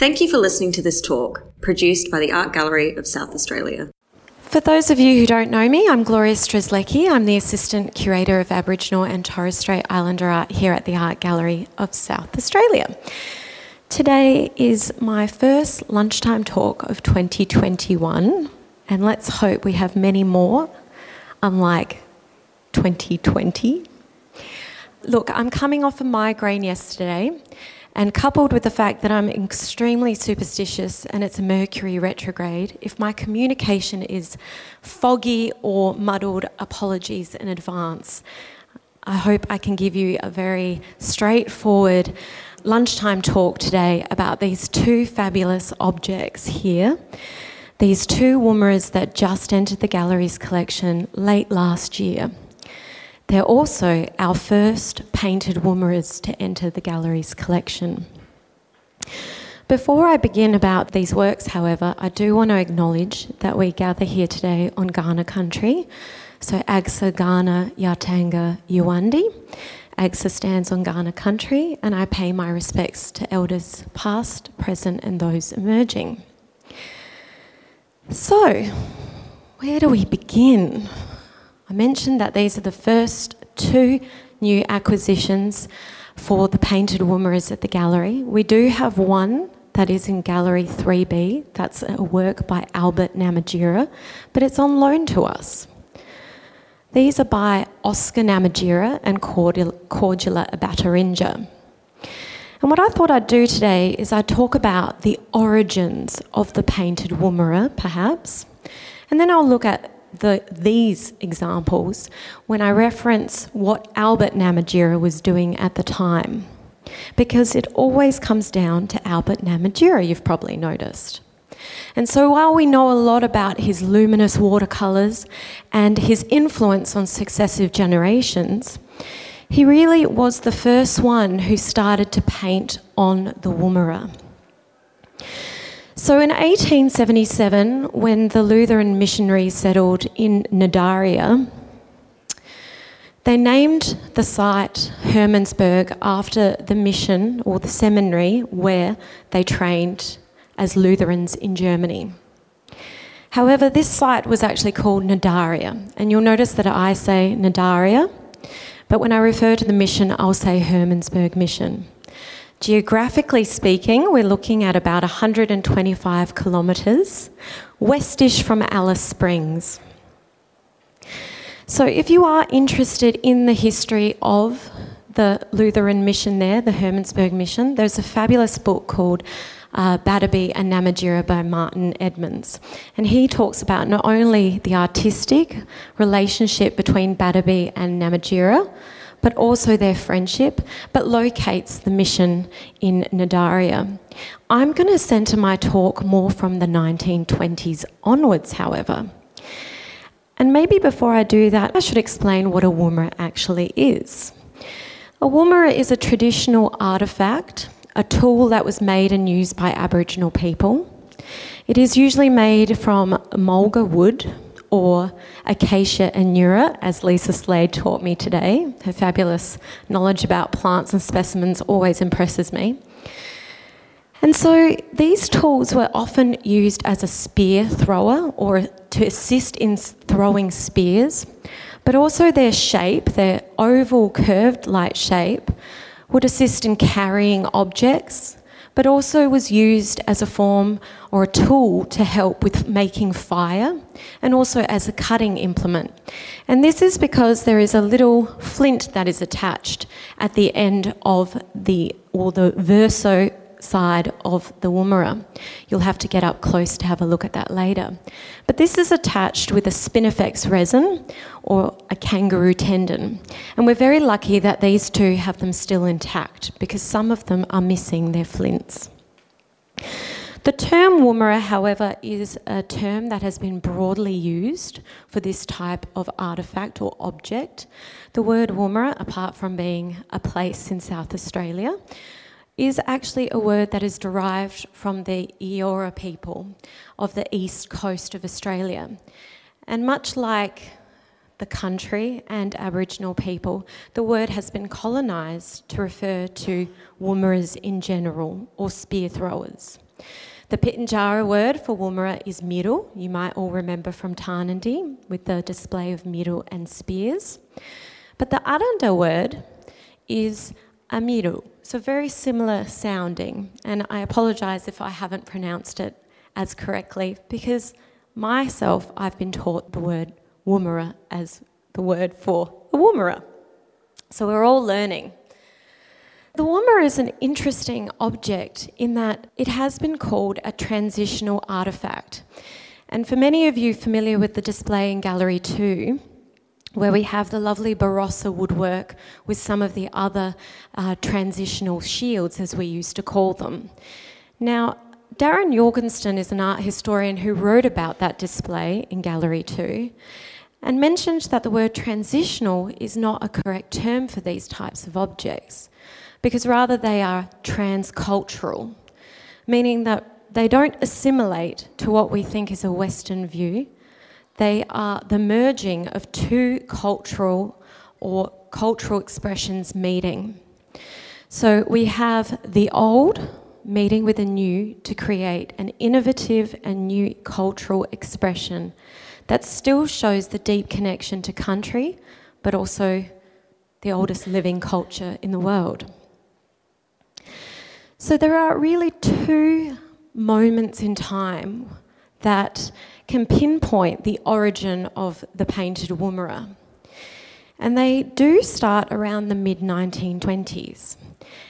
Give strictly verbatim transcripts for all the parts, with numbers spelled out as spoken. Thank you for listening to this talk, produced by the Art Gallery of South Australia. For those of you who don't know me, I'm Gloria Strzelecki. I'm the Assistant Curator of Aboriginal and Torres Strait Islander Art here at the Art Gallery of South Australia. Today is my first lunchtime talk of twenty twenty-one, and let's hope we have many more, unlike twenty twenty. Look, I'm coming off a migraine yesterday, and coupled with the fact that I'm extremely superstitious and it's a Mercury retrograde, if my communication is foggy or muddled, apologies in advance. I hope I can give you a very straightforward lunchtime talk today about these two fabulous objects here. These two Woomeras that just entered the gallery's collection late last year. They're also our first painted Woomeras to enter the gallery's collection. Before I begin about these works, however, I do want to acknowledge that we gather here today on Kaurna country, so Agsa, Kaurna, Yatanga, Yuwandi. Agsa stands on Kaurna country, and I pay my respects to elders past, present, and those emerging. So, where do we begin? I mentioned that these are the first two new acquisitions for the painted Woomeras at the gallery. We do have one that is in Gallery three B. That's a work by Albert Namatjira, but it's on loan to us. These are by Oscar Namatjira and Cordula Ebatarinja. And what I thought I'd do today is I'd talk about the origins of the painted Woomera, perhaps, and then I'll look at The, these examples when I reference what Albert Namatjira was doing at the time, because it always comes down to Albert Namatjira, you've probably noticed. And so while we know a lot about his luminous watercolours and his influence on successive generations, he really was the first one who started to paint on the Woomera. So in eighteen seventy-seven, when the Lutheran missionaries settled in Ntaria, they named the site Hermannsburg after the mission or the seminary where they trained as Lutherans in Germany. However, this site was actually called Ntaria, and you'll notice that I say Ntaria, but when I refer to the mission, I'll say Hermannsburg Mission. Geographically speaking, we're looking at about one hundred twenty-five kilometres westish from Alice Springs. So if you are interested in the history of the Lutheran mission there, the Hermannsburg mission, there's a fabulous book called uh, Battarbee and Namatjira by Martin Edmonds. And he talks about not only the artistic relationship between Battarbee and Namatjira, but also their friendship, but locates the mission in Ntaria. I'm going to centre my talk more from the nineteen twenties onwards, however. And maybe before I do that, I should explain what a Woomera actually is. A Woomera is a traditional artefact, a tool that was made and used by Aboriginal people. It is usually made from mulga wood, or acacia aneura, as Lisa Slade taught me today. Her fabulous knowledge about plants and specimens always impresses me. And so these tools were often used as a spear thrower or to assist in throwing spears, but also their shape, their oval curved-like shape, would assist in carrying objects, but also was used as a form or a tool to help with making fire and also as a cutting implement. And this is because there is a little flint that is attached at the end of the, or the verso side of the Woomera. You'll have to get up close to have a look at that later. But this is attached with a spinifex resin or a kangaroo tendon. And we're very lucky that these two have them still intact because some of them are missing their flints. The term Woomera, however, is a term that has been broadly used for this type of artefact or object. The word Woomera, apart from being a place in South Australia, is actually a word that is derived from the Eora people of the east coast of Australia. And much like the country, and Aboriginal people, the word has been colonised to refer to Woomera in general, or spear throwers. The Pitjantjara word for Woomera is miru. You might all remember from Tarnandi with the display of miru and spears. But the Aranda word is amiru, so very similar sounding. And I apologise if I haven't pronounced it as correctly, because myself, I've been taught the word Woomera as the word for a Woomera. So we're all learning. The Woomera is an interesting object in that it has been called a transitional artefact. And for many of you familiar with the display in Gallery two, where we have the lovely Barossa woodwork with some of the other uh, transitional shields, as we used to call them. Now, Darren Jorgenson is an art historian who wrote about that display in Gallery two and mentioned that the word transitional is not a correct term for these types of objects, because rather they are transcultural, meaning that they don't assimilate to what we think is a Western view. They are the merging of two cultural or cultural expressions meeting. So we have the old meeting with a new to create an innovative and new cultural expression that still shows the deep connection to country, but also the oldest living culture in the world. So there are really two moments in time that can pinpoint the origin of the painted Woomera. And they do start around the mid nineteen twenties.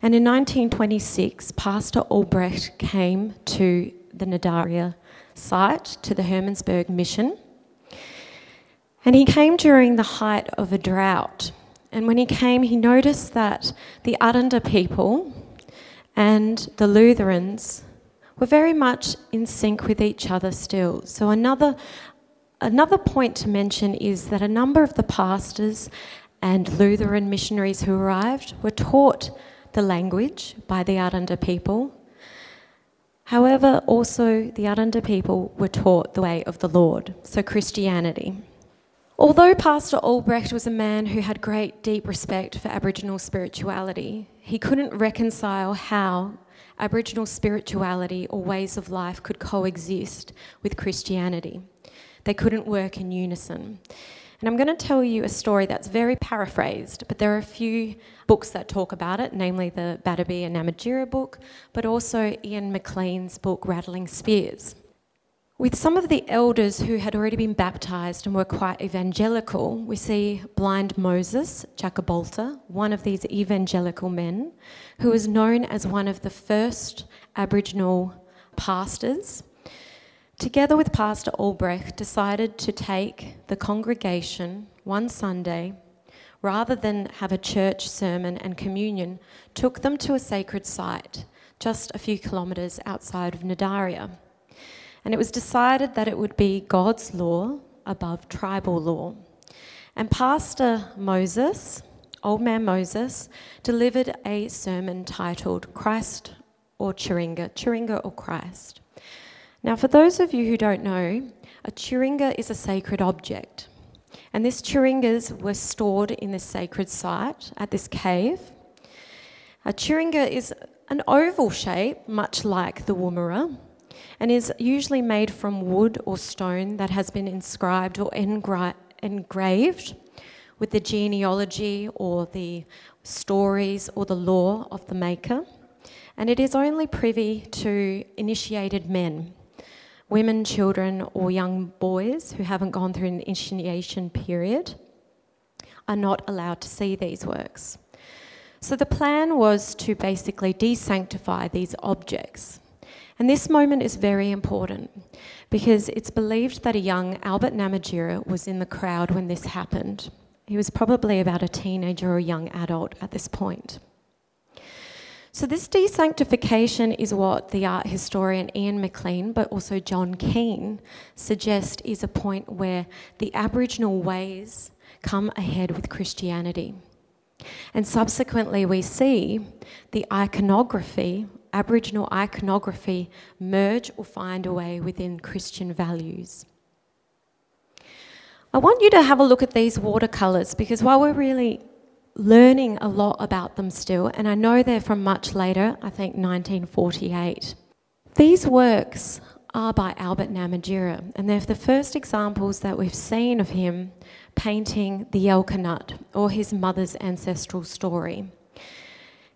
And in nineteen twenty-six, Pastor Albrecht came to the Ntaria site, to the Hermannsburg mission. And he came during the height of a drought. And when he came, he noticed that the Aranda people and the Lutherans were very much in sync with each other still. So another, another point to mention is that a number of the pastors and Lutheran missionaries who arrived were taught the language by the Aranda people. However, also the Aranda people were taught the way of the Lord, so Christianity. Although Pastor Albrecht was a man who had great deep respect for Aboriginal spirituality, he couldn't reconcile how Aboriginal spirituality or ways of life could coexist with Christianity. They couldn't work in unison. And I'm going to tell you a story that's very paraphrased, but there are a few books that talk about it, namely the Battarbee and Namatjira book, but also Ian McLean's book, Rattling Spears. With some of the elders who had already been baptised and were quite evangelical, we see Blind Moses, Tjalkabota, one of these evangelical men, who was known as one of the first Aboriginal pastors, together with Pastor Albrecht, decided to take the congregation one Sunday, rather than have a church sermon and communion, took them to a sacred site just a few kilometres outside of Ntaria. And it was decided that it would be God's law above tribal law. And Pastor Moses, Old Man Moses, delivered a sermon titled Christ or Tjurunga, Tjurunga or Christ. Now, for those of you who don't know, a Tjurunga is a sacred object. And these Tjurungas were stored in this sacred site at this cave. A Tjurunga is an oval shape, much like the Woomera, and is usually made from wood or stone that has been inscribed or engra- engraved with the genealogy or the stories or the lore of the maker. And it is only privy to initiated men, women, children or young boys who haven't gone through an initiation period are not allowed to see these works. So the plan was to basically desanctify these objects. And this moment is very important because it's believed that a young Albert Namatjira was in the crowd when this happened. He was probably about a teenager or a young adult at this point. So this desanctification is what the art historian Ian McLean, but also John Keane, suggest is a point where the Aboriginal ways come ahead with Christianity. And subsequently we see the iconography Aboriginal iconography merge or find a way within Christian values. I want you to have a look at these watercolours, because while we're really learning a lot about them still, and I know they're from much later, I think nineteen forty-eight, these works are by Albert Namatjira, and they're the first examples that we've seen of him painting the Yelkanat, or his mother's ancestral story.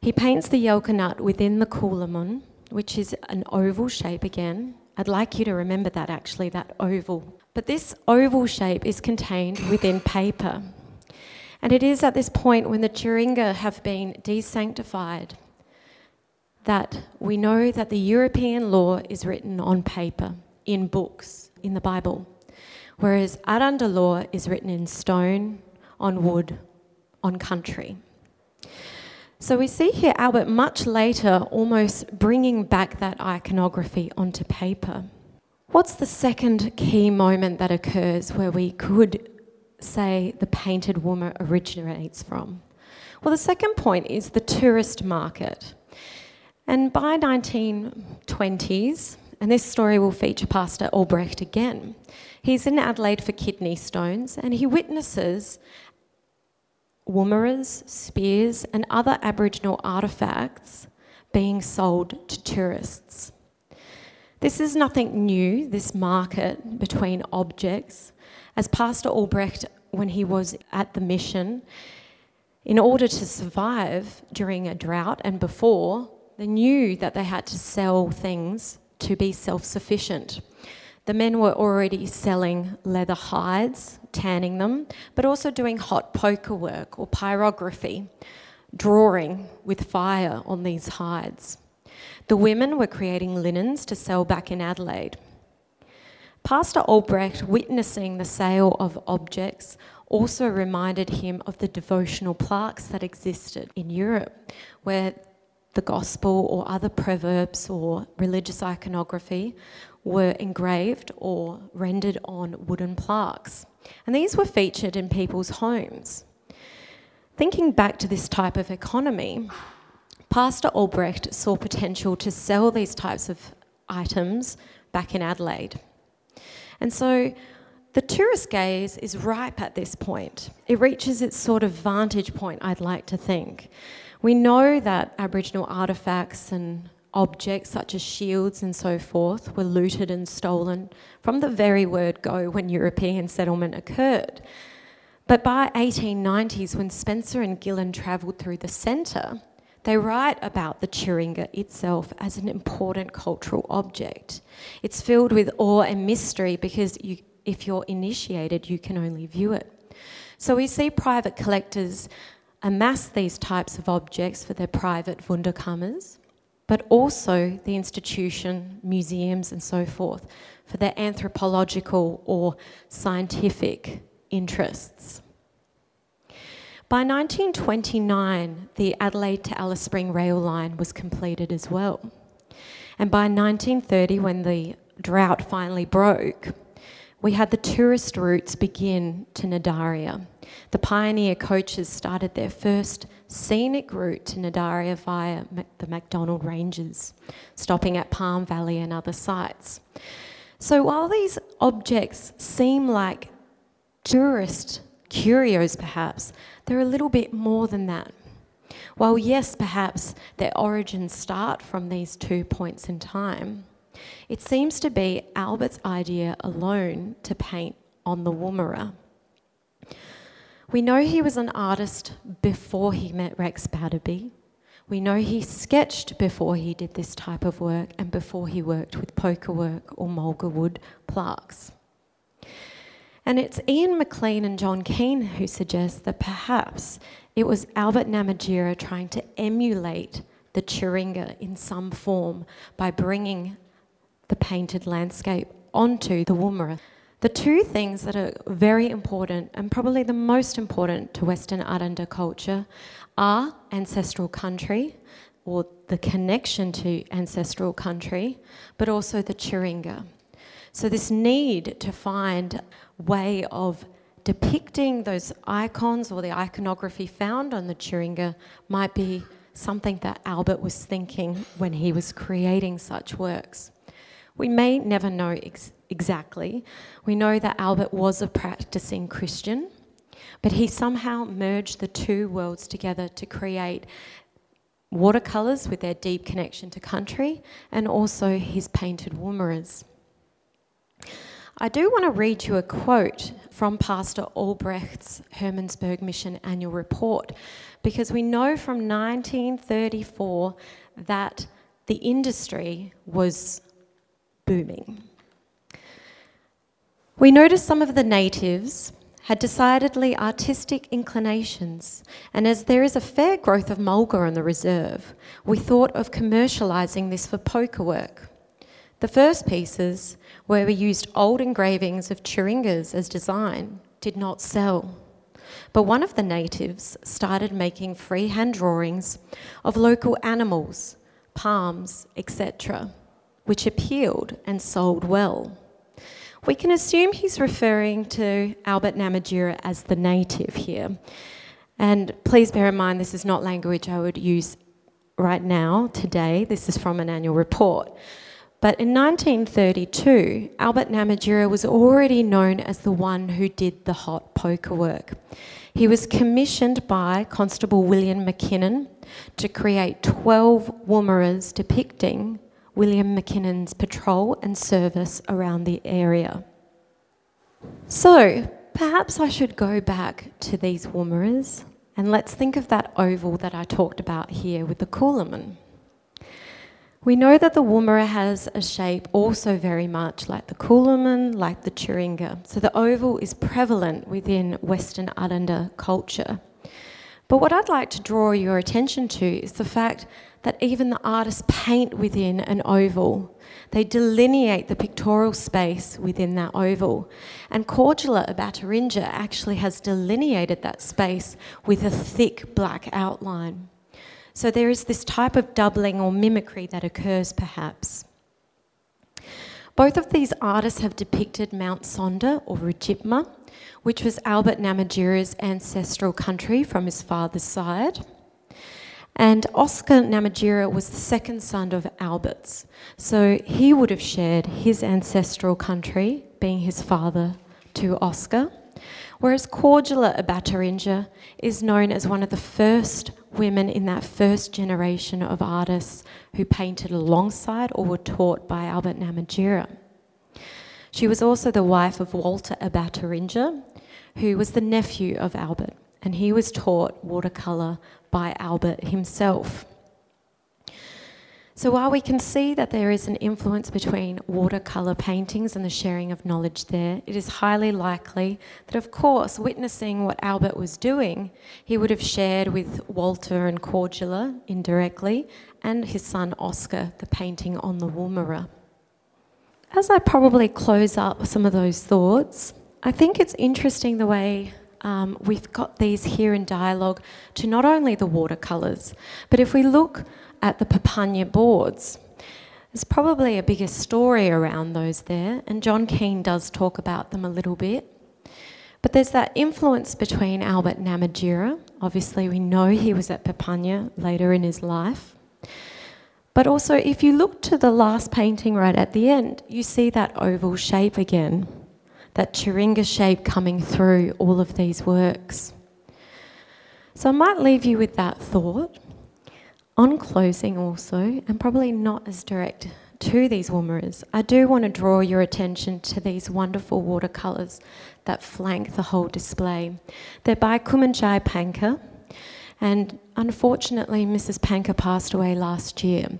He paints the Yelkanat within the Kulamun, which is an oval shape again. I'd like you to remember that, actually, that oval. But this oval shape is contained within paper. And it is at this point, when the Tjurunga have been desanctified, that we know that the European law is written on paper, in books, in the Bible, whereas Aranda law is written in stone, on wood, on country. So we see here Albert much later almost bringing back that iconography onto paper. What's the second key moment that occurs where we could say the painted woman originates from? Well, the second point is the tourist market. And by nineteen twenties, and this story will feature Pastor Albrecht again, he's in Adelaide for kidney stones, and he witnesses woomeras, spears and other Aboriginal artefacts being sold to tourists. This is nothing new, this market between objects. As Pastor Albrecht, when he was at the mission, in order to survive during a drought and before, they knew that they had to sell things to be self-sufficient. The men were already selling leather hides, tanning them, but also doing hot poker work or pyrography, drawing with fire on these hides. The women were creating linens to sell back in Adelaide. Pastor Albrecht, witnessing the sale of objects, also reminded him of the devotional plaques that existed in Europe, where the gospel or other proverbs or religious iconography were engraved or rendered on wooden plaques. And these were featured in people's homes. Thinking back to this type of economy, Pastor Albrecht saw potential to sell these types of items back in Adelaide. And so the tourist gaze is ripe at this point. It reaches its sort of vantage point, I'd like to think. We know that Aboriginal artefacts and objects such as shields and so forth were looted and stolen from the very word go when European settlement occurred. But by eighteen nineties, when Spencer and Gillen travelled through the centre, they write about the Tjurunga itself as an important cultural object. It's filled with awe and mystery because you, if you're initiated, you can only view it. So we see private collectors amass these types of objects for their private wunderkammers, but also the institution, museums and so forth, for their anthropological or scientific interests. By nineteen twenty-nine, the Adelaide to Alice Springs rail line was completed as well. And by nineteen thirty, when the drought finally broke, we had the tourist routes begin to Ntaria. The pioneer coaches started their first scenic route to Ntaria via the Macdonald Ranges, stopping at Palm Valley and other sites. So while these objects seem like tourist curios perhaps, they're a little bit more than that. While yes, perhaps their origins start from these two points in time, it seems to be Albert's idea alone to paint on the woomera. We know he was an artist before he met Rex Battarbee. We know he sketched before he did this type of work and before he worked with poker work or mulga wood plaques. And it's Ian McLean and John Keane who suggest that perhaps it was Albert Namatjira trying to emulate the Tjurunga in some form by bringing the painted landscape onto the woomera. The two things that are very important and probably the most important to Western Aranda culture are ancestral country, or the connection to ancestral country, but also the Tjurunga. So this need to find a way of depicting those icons or the iconography found on the Tjurunga might be something that Albert was thinking when he was creating such works. We may never know ex- exactly. We know that Albert was a practicing Christian, but he somehow merged the two worlds together to create watercolours with their deep connection to country and also his painted woomeras. I do want to read you a quote from Pastor Albrecht's Hermannsburg Mission Annual Report, because we know from nineteen thirty-four that the industry was booming. We noticed some of the natives had decidedly artistic inclinations, and as there is a fair growth of mulga on the reserve, we thought of commercialising this for poker work. The first pieces, where we used old engravings of Tjurungas as design, did not sell. But one of the natives started making freehand drawings of local animals, palms, et cetera, which appealed and sold well. We can assume he's referring to Albert Namatjira as the native here. And please bear in mind, this is not language I would use right now, today. This is from an annual report. But in nineteen thirty-two, Albert Namatjira was already known as the one who did the hot poker work. He was commissioned by Constable William MacKinnon to create twelve woomeras depicting William MacKinnon's patrol and service around the area. So perhaps I should go back to these woomeras, and let's think of that oval that I talked about here with the Kulamun. We know that the woomera has a shape also very much like the Kulamun, like the Tjurunga. So the oval is prevalent within Western Aranda culture. But what I'd like to draw your attention to is the fact that even the artists paint within an oval. They delineate the pictorial space within that oval. And Cordula Ebatarinja actually has delineated that space with a thick black outline. So there is this type of doubling or mimicry that occurs, perhaps. Both of these artists have depicted Mount Sonder, or Rujitma, which was Albert Namatjira's ancestral country from his father's side. And Oscar Namatjira was the second son of Albert's, so he would have shared his ancestral country, being his father, to Oscar. Whereas Cordula Ebatarinja is known as one of the first women in that first generation of artists who painted alongside or were taught by Albert Namatjira. She was also the wife of Walter Ebatarinja, who was the nephew of Albert, and he was taught watercolour by Albert himself. So while we can see that there is an influence between watercolour paintings and the sharing of knowledge there, it is highly likely that, of course, witnessing what Albert was doing, he would have shared with Walter and Cordula indirectly, and his son Oscar, the painting on the woomera. As I probably close up some of those thoughts, I think it's interesting the way Um, we've got these here in dialogue to not only the watercolours, but if we look at the Papunya boards, there's probably a bigger story around those there, and John Keane does talk about them a little bit. But there's that influence between Albert Namatjira, obviously we know he was at Papunya later in his life, but also if you look to the last painting right at the end, you see that oval shape again. That Tjurunga shape coming through all of these works. So I might leave you with that thought. On closing also, and probably not as direct to these woomeras, I do want to draw your attention to these wonderful watercolours that flank the whole display. They're by Kumanjai Panker, and unfortunately Missus Panker passed away last year.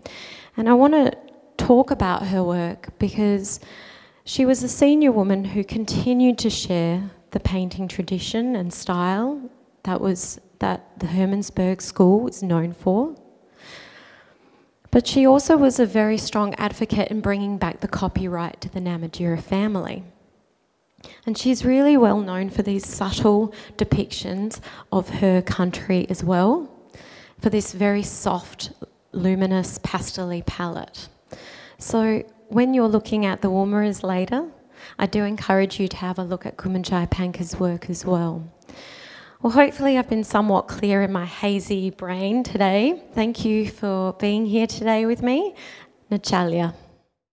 And I want to talk about her work because she was a senior woman who continued to share the painting tradition and style that was that the Hermannsburg School is known for. But she also was a very strong advocate in bringing back the copyright to the Namatjira family. And she's really well known for these subtle depictions of her country as well, for this very soft, luminous, pastelly palette. So when you're looking at the woomeras later, I do encourage you to have a look at Kumanjai Panker's work as well. Well, hopefully I've been somewhat clear in my hazy brain today. Thank you for being here today with me. Nachalia.